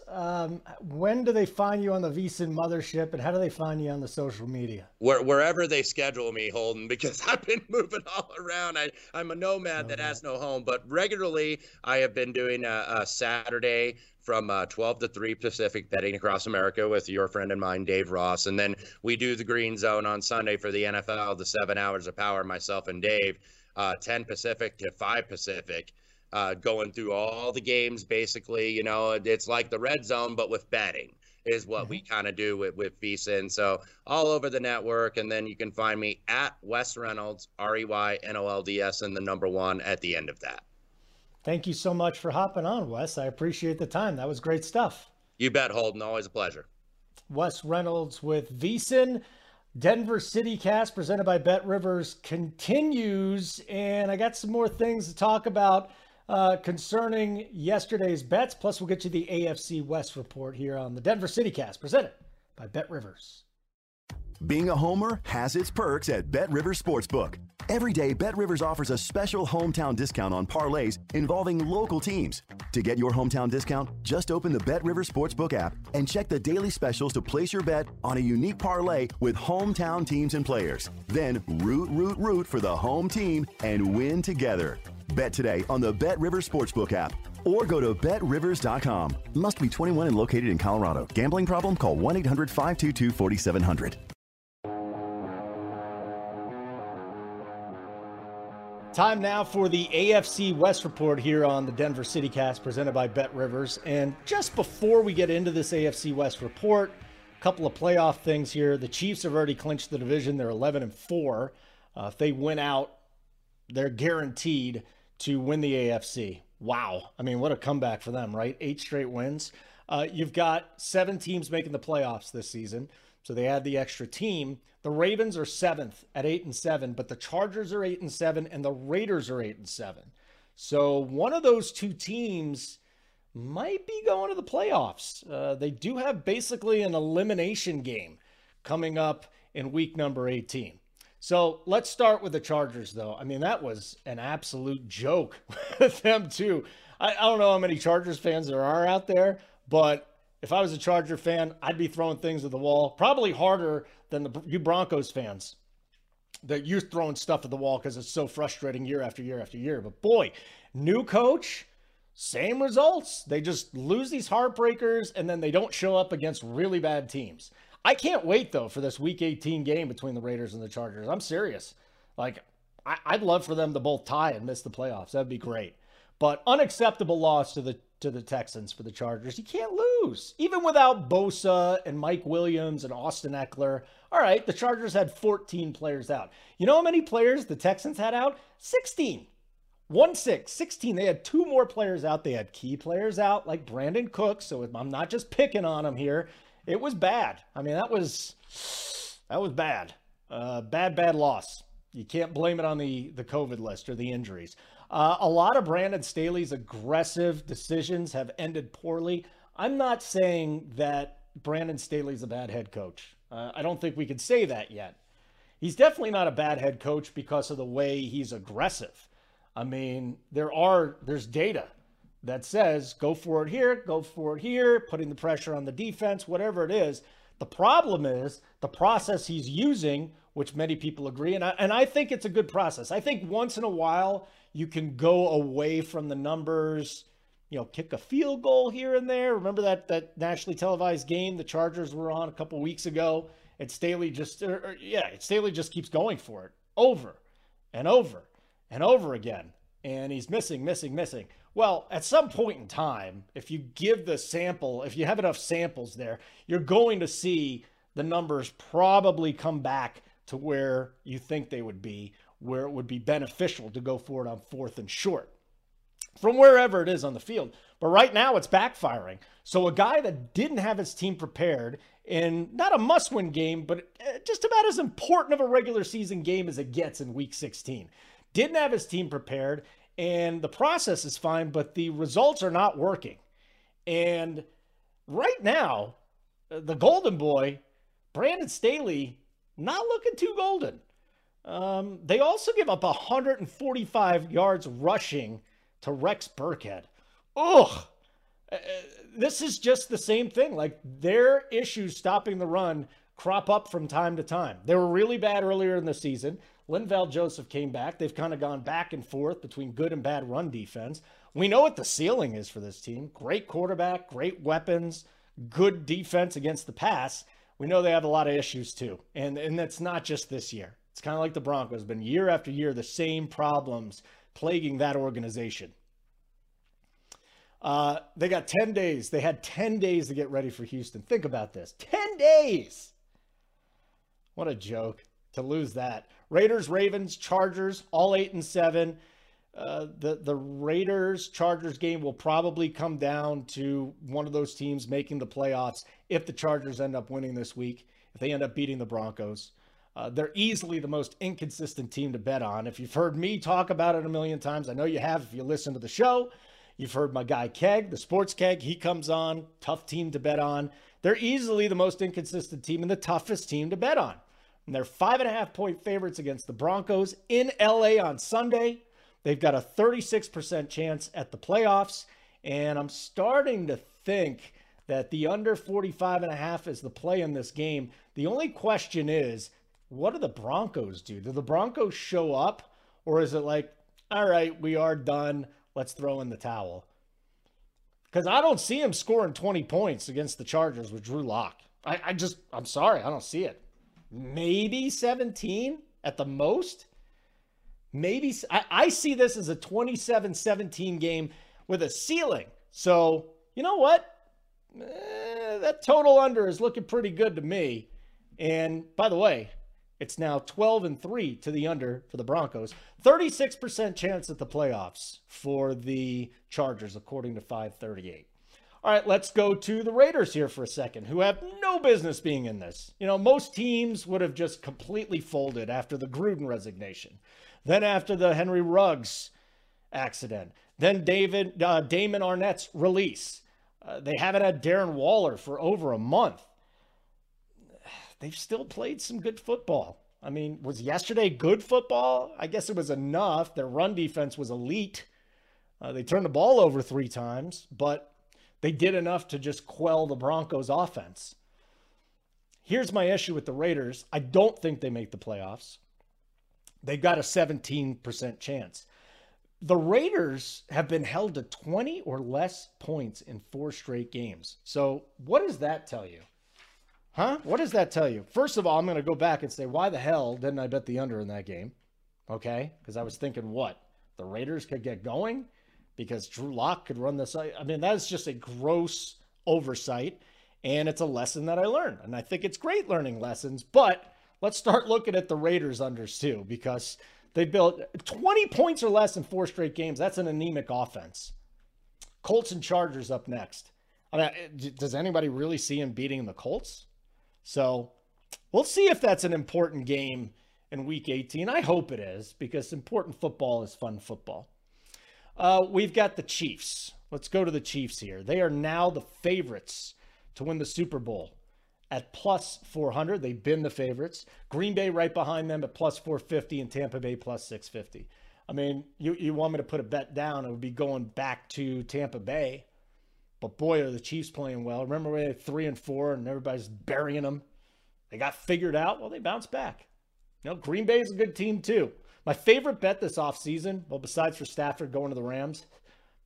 when do they find you on the VEASAN mothership, and how do they find you on the social media? Wherever they schedule me, Holden, because I've been moving all around. I'm a nomad that has no home, but regularly I have been doing a Saturday from 12 to 3 Pacific betting across America with your friend and mine, Dave Ross. And then we do the Green Zone on Sunday for the NFL, the 7 hours of power, myself and Dave, 10 Pacific to 5 Pacific. Going through all the games, basically, you know, it's like the Red Zone, but with betting is what we kind of do with VEASAN. So all over the network. And then you can find me at Wes Reynolds, REYNOLDS, and the number 1 at the end of that. Thank you so much for hopping on, Wes. I appreciate the time. That was great stuff. You bet, Holden. Always a pleasure. Wes Reynolds with VEASAN. Denver City Cast presented by BetRivers continues. And I got some more things to talk about concerning yesterday's bets. Plus, we'll get you the AFC West report here on the Denver City Cast presented by BetRivers. Being a homer has its perks at BetRivers Sportsbook. Every day, BetRivers offers a special hometown discount on parlays involving local teams. To get your hometown discount, just open the BetRivers Sportsbook app and check the daily specials to place your bet on a unique parlay with hometown teams and players. Then root for the home team and win together. Bet today on the BetRivers Sportsbook app or go to BetRivers.com. Must be 21 and located in Colorado. Gambling problem? Call 1-800-522-4700. Time now for the AFC West report here on the Denver City Cast presented by BetRivers. And just before we get into this AFC West report, a couple of playoff things here. The Chiefs have already clinched the division. They're 11-4. If they win out, they're guaranteed to win the AFC. Wow. I mean, what a comeback for them, right? 8 straight wins. You've got 7 teams making the playoffs this season, so they add the extra team. The Ravens are 7th at 8-7, but the Chargers are 8-7 and the Raiders are 8-7. So one of those two teams might be going to the playoffs. They do have basically an elimination game coming up in week number 18. So let's start with the Chargers, though. I mean, that was an absolute joke with them, too. I don't know how many Chargers fans there are out there, but if I was a Charger fan, I'd be throwing things at the wall, probably harder than you Broncos fans, that you're throwing stuff at the wall because it's so frustrating year after year after year. But boy, new coach, same results. They just lose these heartbreakers, and then they don't show up against really bad teams. I can't wait, though, for this Week 18 game between the Raiders and the Chargers. I'm serious. Like, I'd love for them to both tie and miss the playoffs. That'd be great. But unacceptable loss to the Texans for the Chargers. You can't lose. Even without Bosa and Mike Williams and Austin Eckler. All right, the Chargers had 14 players out. You know how many players the Texans had out? 16. 16. They had 2 more players out. They had key players out like Brandon Cooks. So I'm not just picking on him here. It was bad. I mean, that was bad. Bad loss. You can't blame it on the COVID list or the injuries. A lot of Brandon Staley's aggressive decisions have ended poorly. I'm not saying that Brandon Staley's a bad head coach. I don't think we could say that yet. He's definitely not a bad head coach because of the way he's aggressive. I mean, there's data that says go for it here, putting the pressure on the defense, whatever it is. The problem is the process he's using, which many people agree, and I think it's a good process. I think once in a while you can go away from the numbers, you know, kick a field goal here and there. Remember that nationally televised game the Chargers were on a couple weeks ago, and Staley just keeps going for it over and over and over again, and he's missing. Well, at some point in time, if you have enough samples there, you're going to see the numbers probably come back to where you think they would be, where it would be beneficial to go for it on 4th and short from wherever it is on the field. But right now it's backfiring. So a guy that didn't have his team prepared in not a must-win game, but just about as important of a regular season game as it gets in week 16, didn't have his team prepared, and the process is fine, but the results are not working. And right now, the golden boy, Brandon Staley, not looking too golden. They also give up 145 yards rushing to Rex Burkhead. Ugh, This is just the same thing. Like, their issues stopping the run crop up from time to time. They were really bad earlier in the season. Linval Joseph came back. They've kind of gone back and forth between good and bad run defense. We know what the ceiling is for this team. Great quarterback, great weapons, good defense against the pass. We know they have a lot of issues too. And that's not just this year. It's kind of like the Broncos. Been year after year, the same problems plaguing that organization. They got 10 days. They had 10 days to get ready for Houston. Think about this. 10 days. What a joke to lose that. Raiders, Ravens, Chargers, all 8-7. The Raiders-Chargers game will probably come down to one of those teams making the playoffs if the Chargers end up winning this week, if they end up beating the Broncos. They're easily the most inconsistent team to bet on. If you've heard me talk about it a million times, I know you have if you listen to the show. You've heard my guy Keg, the sports Keg. He comes on, tough team to bet on. They're easily the most inconsistent team and the toughest team to bet on. And they're 5.5-point favorites against the Broncos in LA on Sunday. They've got a 36% chance at the playoffs. And I'm starting to think that the under 45.5 is the play in this game. The only question is, what do the Broncos do? Do the Broncos show up? Or is it like, all right, we are done. Let's throw in the towel. Because I don't see him scoring 20 points against the Chargers with Drew Lock. I'm sorry, I don't see it. Maybe 17 at the most. Maybe I see this as a 27-17 game with a ceiling. So, you know what? That total under is looking pretty good to me. And by the way, it's now 12-3 to the under for the Broncos. 36% chance at the playoffs for the Chargers, according to 538. All right, let's go to the Raiders here for a second, who have no business being in this. You know, most teams would have just completely folded after the Gruden resignation. Then after the Henry Ruggs accident. Then Damon Arnett's release. They haven't had Darren Waller for over a month. They've still played some good football. I mean, was yesterday good football? I guess it was enough. Their run defense was elite. They turned the ball over 3 times, but they did enough to just quell the Broncos' offense. Here's my issue with the Raiders. I don't think they make the playoffs. They've got a 17% chance. The Raiders have been held to 20 or less points in 4 straight games. So what does that tell you? Huh? What does that tell you? First of all, I'm going to go back and say, why the hell didn't I bet the under in that game? Okay? Because I was thinking, what? The Raiders could get going? Because Drew Lock could run this. I mean, that is just a gross oversight. And it's a lesson that I learned. And I think it's great learning lessons. But let's start looking at the Raiders unders too. Because they built 20 points or less in 4 straight games. That's an anemic offense. Colts and Chargers up next. I mean, does anybody really see him beating the Colts? So we'll see if that's an important game in Week 18. I hope it is, because important football is fun football. We've got the Chiefs. Let's go to the Chiefs here. They are now the favorites to win the Super Bowl at plus 400. They've been the favorites. Green Bay right behind them at plus 450 and Tampa Bay plus 650. I mean, you want me to put a bet down, it would be going back to Tampa Bay. But boy, are the Chiefs playing well. Remember when they had 3 and 4 and everybody's burying them? They got figured out. Well, they bounced back. You know, Green Bay is a good team too. My favorite bet this offseason, well, besides for Stafford going to the Rams,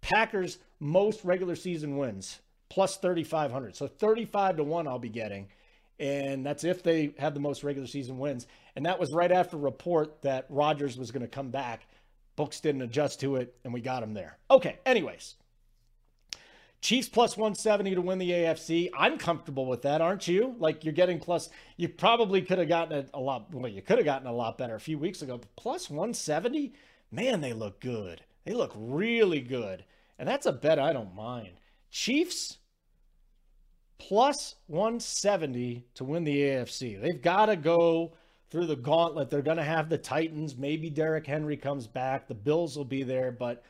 Packers' most regular season wins, plus 3,500. So 35-1 I'll be getting. And that's if they have the most regular season wins. And that was right after a report that Rodgers was going to come back. Books didn't adjust to it, and we got him there. Okay, anyways. Chiefs plus 170 to win the AFC. I'm comfortable with that, aren't you? Like, you're getting plus. You probably could have gotten a lot better a few weeks ago. But plus 170? Man, they look good. They look really good. And that's a bet I don't mind. Chiefs plus 170 to win the AFC. They've got to go through the gauntlet. They're going to have the Titans. Maybe Derek Henry comes back. The Bills will be there, but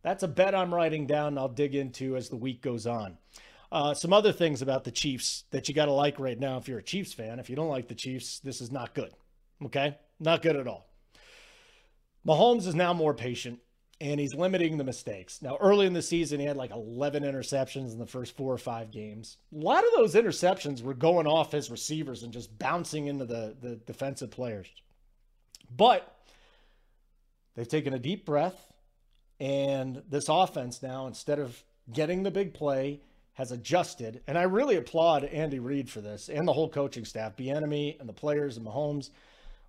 that's a bet I'm writing down and I'll dig into as the week goes on. Some other things about the Chiefs that you got to like right now if you're a Chiefs fan. If you don't like the Chiefs, this is not good. Okay? Not good at all. Mahomes is now more patient. and he's limiting the mistakes. Now, early in the season, he had like 11 interceptions in the first 4 or 5 games. A lot of those interceptions were going off his receivers and just bouncing into the defensive players. But they've taken a deep breath, and this offense now, instead of getting the big play, has adjusted. And I really applaud Andy Reid for this and the whole coaching staff, Bieniemy and the players and Mahomes.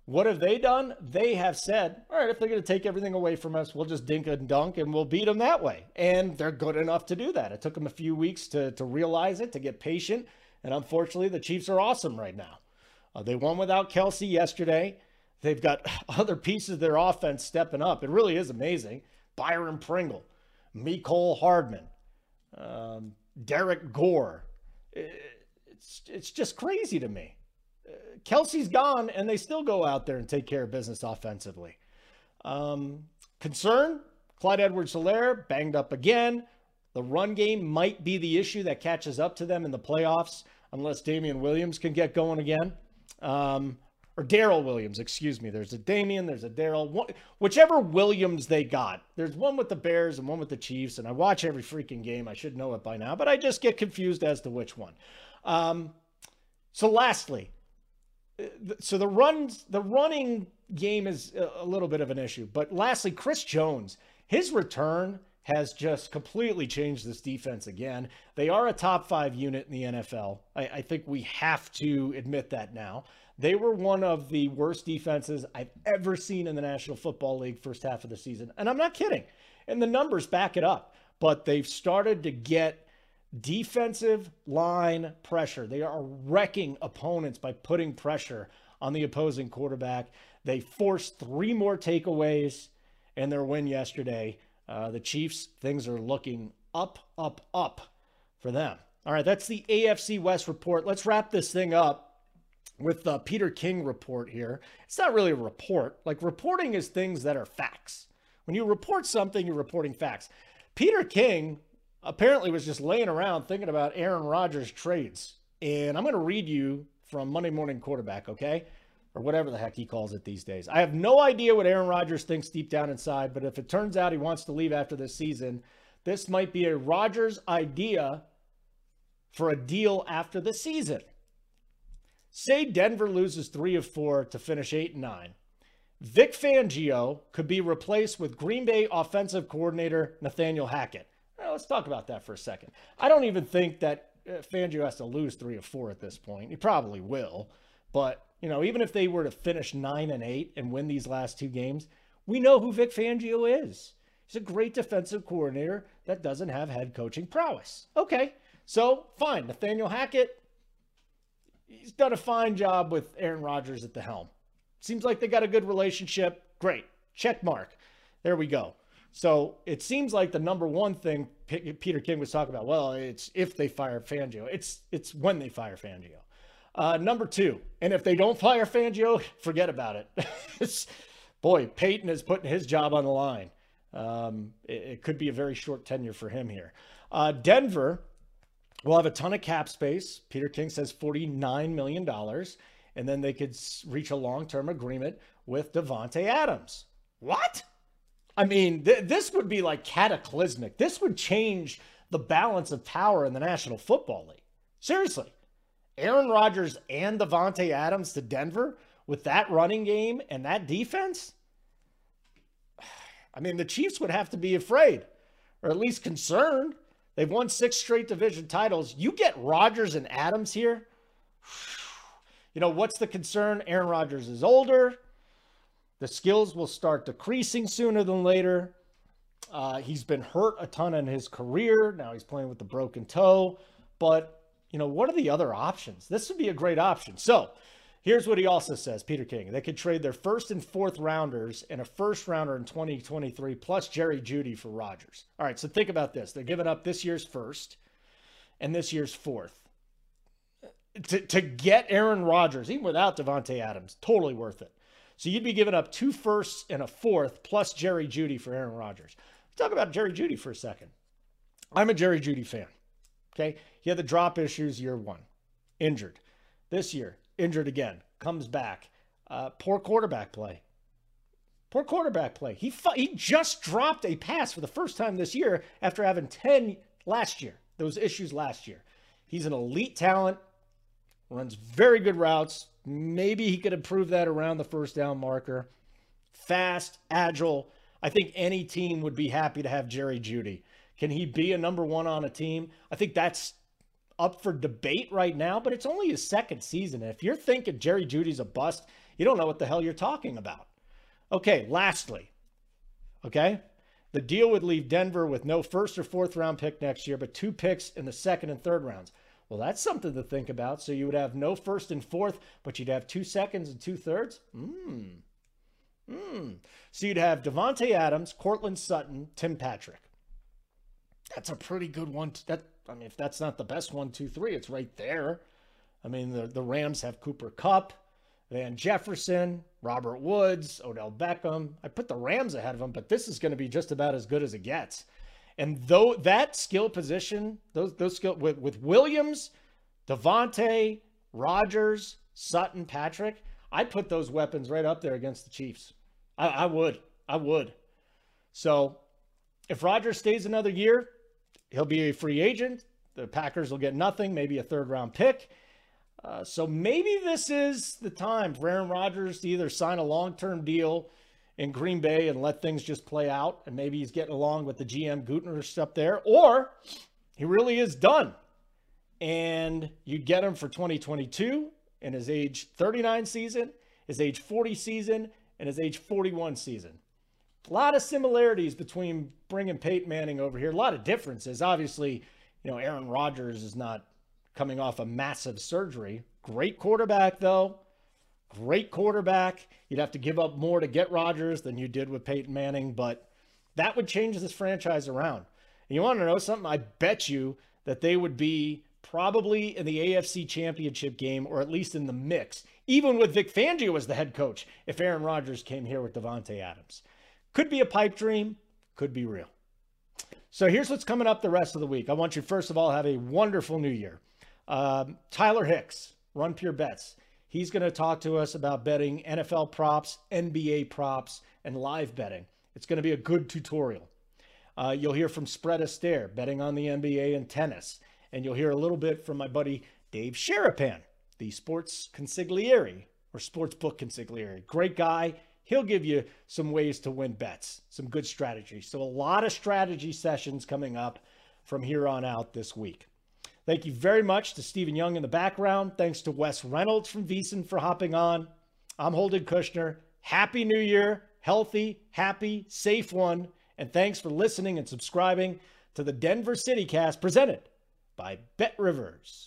What have they done? They have said, all right, if they're going to take everything away from us, we'll just dink and dunk and we'll beat them that way. And they're good enough to do that. It took them a few weeks to realize it, to get patient. And unfortunately, the Chiefs are awesome right now. They won without Kelsey yesterday. They've got other pieces of their offense stepping up. It really is amazing. Byron Pringle, Mecole Hardman, Derek Gore. It's just crazy to me. Kelsey's gone, and they still go out there and take care of business offensively. Concern, Clyde Edwards-Helaire banged up again. The run game might be the issue that catches up to them in the playoffs, unless Damian Williams can get going again. Or Darrell Williams, excuse me. There's a Damian, there's a Darrell. Whichever Williams they got. There's one with the Bears and one with the Chiefs, and I watch every freaking game. I should know it by now, but I just get confused as to which one. So lastly, so the running game is a little bit of an issue. But lastly, Chris Jones, his return has just completely changed this defense again. They are a top 5 unit in the NFL. I think we have to admit that now. They were one of the worst defenses I've ever seen in the National Football League first half of the season. And I'm not kidding. And the numbers back it up. But they've started to get defensive line pressure. They are wrecking opponents by putting pressure on the opposing quarterback. They forced 3 more takeaways in their win yesterday. The Chiefs, things are looking up for them. All right, that's the AFC West report. Let's wrap this thing up with the Peter King report here. It's not really a report. Like, reporting is things that are facts. When you report something, you're reporting facts. Peter King apparently was just laying around thinking about Aaron Rodgers trades. And I'm going to read you from Monday Morning Quarterback, okay? Or whatever the heck he calls it these days. I have no idea what Aaron Rodgers thinks deep down inside, but if it turns out he wants to leave after this season, this might be a Rodgers idea for a deal after the season. Say Denver loses 3 of 4 to finish 8-9. Vic Fangio could be replaced with Green Bay offensive coordinator Nathaniel Hackett. Let's talk about that for a second. I don't even think that Fangio has to lose 3 or 4 at this point. He probably will. But, you know, even if they were to finish 9-8 and win these last 2 games, we know who Vic Fangio is. He's a great defensive coordinator that doesn't have head coaching prowess. Okay, so fine. Nathaniel Hackett, he's done a fine job with Aaron Rodgers at the helm. Seems like they got a good relationship. Great. Check mark. There we go. So it seems like the number one thing Peter King was talking about, well, it's if they fire Fangio. It's when they fire Fangio. Number 2, and if they don't fire Fangio, forget about it. Boy, Peyton is putting his job on the line. It could be a very short tenure for him here. Denver will have a ton of cap space. Peter King says $49 million, and then they could reach a long-term agreement with Davante Adams. What? I mean, this would be like cataclysmic. This would change the balance of power in the National Football League. Seriously. Aaron Rodgers and Davante Adams to Denver with that running game and that defense? I mean, the Chiefs would have to be afraid, or at least concerned. They've won 6 straight division titles. You get Rodgers and Adams here? You know, what's the concern? Aaron Rodgers is older. The skills will start decreasing sooner than later. He's been hurt a ton in his career. Now he's playing with the broken toe. But, you know, what are the other options? This would be a great option. So here's what he also says, Peter King. They could trade their 1st and 4th rounders and a 1st rounder in 2023 plus Jerry Jeudy for Rodgers. All right, so think about this. They're giving up this year's 1st and this year's 4th. To get Aaron Rodgers, even without Davante Adams, totally worth it. So you'd be giving up 2 firsts and a 4th plus Jerry Jeudy for Aaron Rodgers. Let's talk about Jerry Jeudy for a second. I'm a Jerry Jeudy fan, okay? He had the drop issues year 1. Injured. This year, injured again. Comes back. Poor quarterback play. Poor quarterback play. He just dropped a pass for the first time this year after having 10 last year. Those issues last year. He's an elite talent, runs very good routes. Maybe he could improve that around the first down marker. Fast, agile. I think any team would be happy to have Jerry Jeudy. Can he be a number one on a team? I think that's up for debate right now, but it's only his second season. And if you're thinking Jerry Judy's a bust, you don't know what the hell you're talking about. Okay, lastly, okay? The deal would leave Denver with no first or fourth round pick next year, but two picks in the second and third rounds. Well, that's something to think about. So you would have no first and fourth, but you'd have 2 seconds and 2 thirds. So you'd have Davante Adams, Cortland Sutton, Tim Patrick. That's a pretty good one. If that's not the best 1, 2, 3, it's right there. I mean, the Rams have Cooper Kupp, Van Jefferson, Robert Woods, Odell Beckham. I put the Rams ahead of them, but this is going to be just about as good as it gets. And though that skill position, those skill with Williams, Davante, Rodgers, Sutton, Patrick, I'd put those weapons right up there against the Chiefs. I would. So if Rodgers stays another year, he'll be a free agent. The Packers will get nothing, maybe a third-round pick. So maybe this is the time for Aaron Rodgers to either sign a long-term deal in Green Bay and let things just play out, and maybe he's getting along with the GM Gutekunst up there, or he really is done. And you'd get him for 2022 and his age 39 season, his age 40 season, and his age 41 season. A lot of similarities between bringing Peyton Manning over here. A lot of differences. Obviously, Aaron Rodgers is not coming off a massive surgery. Great quarterback, though. Great quarterback. You'd have to give up more to get Rodgers than you did with Peyton Manning, but that would change this franchise around. And you want to know something? I bet you that they would be probably in the AFC Championship game, or at least in the mix, even with Vic Fangio as the head coach, if Aaron Rodgers came here with Davante Adams. Could be a pipe dream, could be real. So here's what's coming up the rest of the week. I want you, first of all, have a wonderful new year. Tyler Hicks, Run Pure Bets. He's going to talk to us about betting NFL props, NBA props, and live betting. It's going to be a good tutorial. You'll hear from Spread Astaire, betting on the NBA and tennis. And you'll hear a little bit from my buddy Dave Sharapan, the sports consigliere, or sportsbook consigliere. Great guy. He'll give you some ways to win bets, some good strategies. So a lot of strategy sessions coming up from here on out this week. Thank you very much to Stephen Young in the background. Thanks to Wes Reynolds from VEASAN for hopping on. I'm Holden Kushner. Happy New Year. Healthy, happy, safe one. And thanks for listening and subscribing to the Denver City Cast presented by BetRivers.